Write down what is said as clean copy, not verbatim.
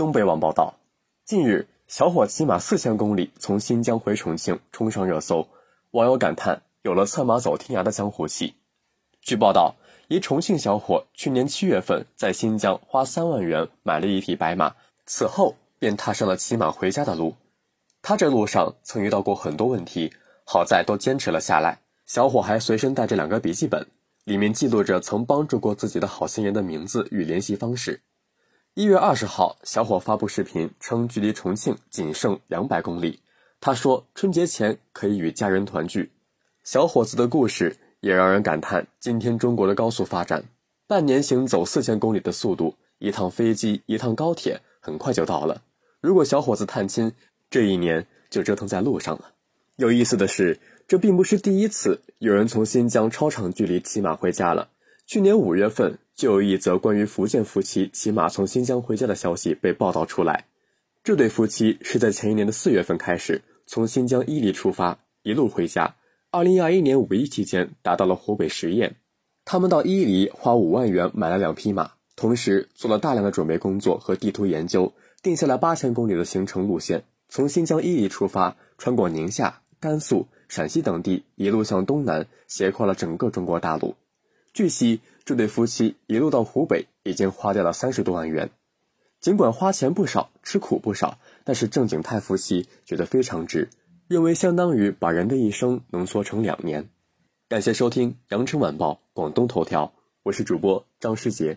东北网报道，近日，小伙骑马4000公里从新疆回重庆冲上热搜，网友感叹有了策马走天涯的江湖气。据报道，一重庆小伙去年7月份在新疆花3万元买了一匹白马，此后便踏上了骑马回家的路。他这路上曾遇到过很多问题，好在都坚持了下来。小伙还随身带着2个笔记本，里面记录着曾帮助过自己的好心人的名字与联系方式。1月20号，小伙发布视频称距离重庆仅剩200公里。他说春节前可以与家人团聚。小伙子的故事也让人感叹今天中国的高速发展。半年行走4000公里的速度，一趟飞机一趟高铁很快就到了。如果小伙子探亲，这一年就折腾在路上了。有意思的是，这并不是第一次有人从新疆超长距离骑马回家了。去年5月份就有一则关于福建夫妻骑马从新疆回家的消息被报道出来。这对夫妻是在前一年的4月份开始从新疆伊犁出发，一路回家。2021年5一期间达到了湖北十堰。他们到伊犁花5万元买了2匹马，同时做了大量的准备工作和地图研究，定下了8000公里的行程路线。从新疆伊犁出发，穿过宁夏、甘肃、陕西等地，一路向东南，斜跨了整个中国大陆。据悉，这对夫妻一路到湖北已经花掉了30多万元。尽管花钱不少，吃苦不少，但是郑景泰夫妻觉得非常值，认为相当于把人的一生浓缩成2年。感谢收听羊城晚报广东头条，我是主播张诗杰。